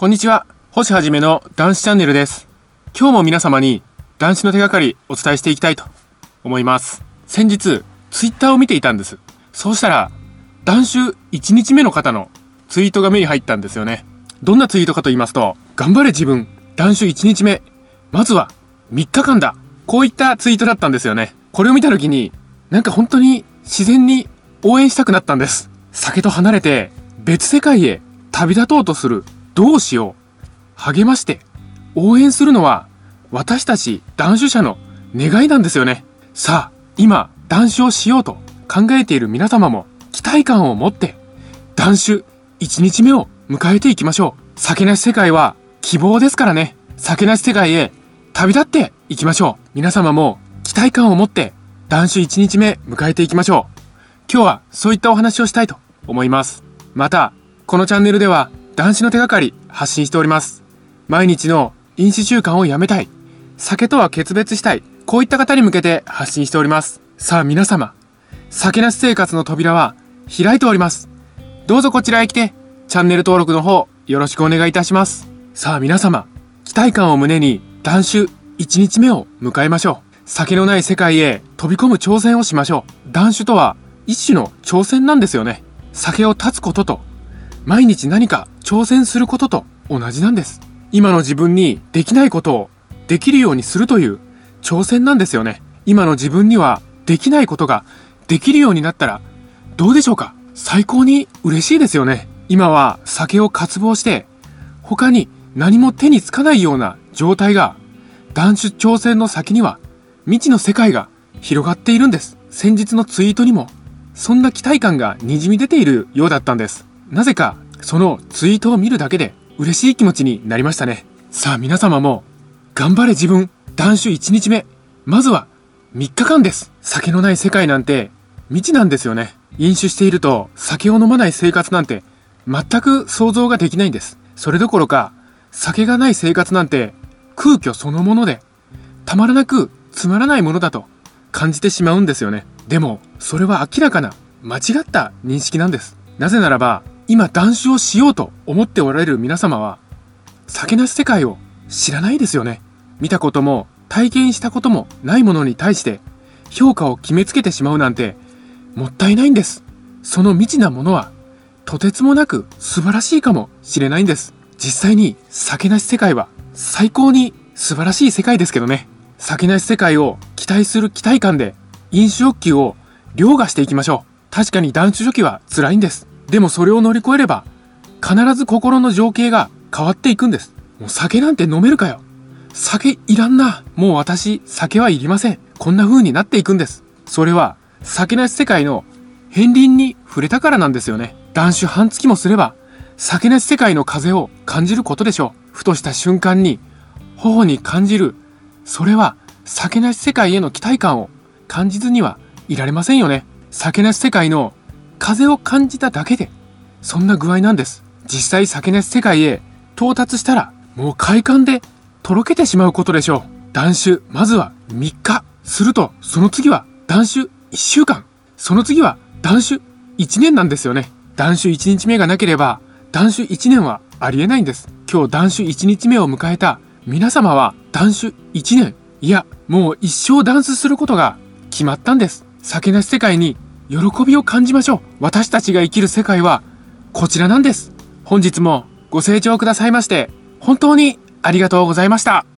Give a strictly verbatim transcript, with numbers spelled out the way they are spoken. こんにちは、星はじめの男子チャンネルです。今日も皆様に男子の手がかりお伝えしていきたいと思います。先日ツイッターを見ていたんです。そうしたら男子いちにちめの方のツイートが目に入ったんですよね。どんなツイートかと言いますと、頑張れ自分、男子いちにちめ、まずはみっかかんだ、こういったツイートだったんですよね。これを見た時になんか本当に自然に応援したくなったんです。酒と離れて別世界へ旅立とうとする同志を励まして応援するのは私たち断酒者の願いなんですよね。さあ今断酒をしようと考えている皆様も期待感を持って断酒いちにちめを迎えていきましょう。酒なし世界は希望ですからね。酒なし世界へ旅立っていきましょう。皆様も期待感を持って断酒いちにちめ迎えていきましょう。今日はそういったお話をしたいと思います。またこのチャンネルでは断酒の手がかり発信しております。毎日の飲酒習慣をやめたい、酒とは決別したい、こういった方に向けて発信しております。さあ皆様、酒なし生活の扉は開いております。どうぞこちらへ来てチャンネル登録の方よろしくお願いいたします。さあ皆様、期待感を胸に断酒いちにちめを迎えましょう。酒のない世界へ飛び込む挑戦をしましょう。断酒とは一種の挑戦なんですよね。酒を断つことと毎日何か挑戦することと同じなんです。今の自分にできないことをできるようにするという挑戦なんですよね。今の自分にはできないことができるようになったらどうでしょうか。最高に嬉しいですよね。今は酒を渇望して他に何も手につかないような状態が、断酒挑戦の先には未知の世界が広がっているんです。先日のツイートにもそんな期待感がにじみ出ているようだったんです。なぜかそのツイートを見るだけで嬉しい気持ちになりましたね。さあ皆様も頑張れ自分、断酒いちにちめ、まずはみっかかんです。酒のない世界なんて未知なんですよね。飲酒していると酒を飲まない生活なんて全く想像ができないんです。それどころか酒がない生活なんて空虚そのもので、たまらなくつまらないものだと感じてしまうんですよね。でもそれは明らかな間違った認識なんです。なぜならば今断酒をしようと思っておられる皆様は酒なし世界を知らないですよね。見たことも体験したこともないものに対して評価を決めつけてしまうなんてもったいないんです。その未知なものはとてつもなく素晴らしいかもしれないんです。実際に酒なし世界は最高に素晴らしい世界ですけどね。酒なし世界を期待する期待感で飲酒欲求を凌駕していきましょう。確かに断酒初期は辛いんです。でもそれを乗り越えれば必ず心の情景が変わっていくんです。もう酒なんて飲めるかよ、酒いらんな、もう私酒はいりません、こんな風になっていくんです。それは酒なし世界の片鱗に触れたからなんですよね。断酒半月もすれば酒なし世界の風を感じることでしょう。ふとした瞬間に頬に感じる、それは酒なし世界への期待感を感じずにはいられませんよね。酒なし世界の風を感じただけでそんな具合なんです。実際酒なし世界へ到達したらもう快感でとろけてしまうことでしょう。断酒まずはみっか、するとその次は断酒いっしゅうかん、その次は断酒いちねんなんですよね。断酒いちにちめがなければ断酒いちねんはありえないんです。今日断酒いちにちめを迎えた皆様は断酒いちねん、いやもう一生断酒することが決まったんです。酒なし世界に喜びを感じましょう。私たちが生きる世界はこちらなんです。本日もご清聴くださいまして本当にありがとうございました。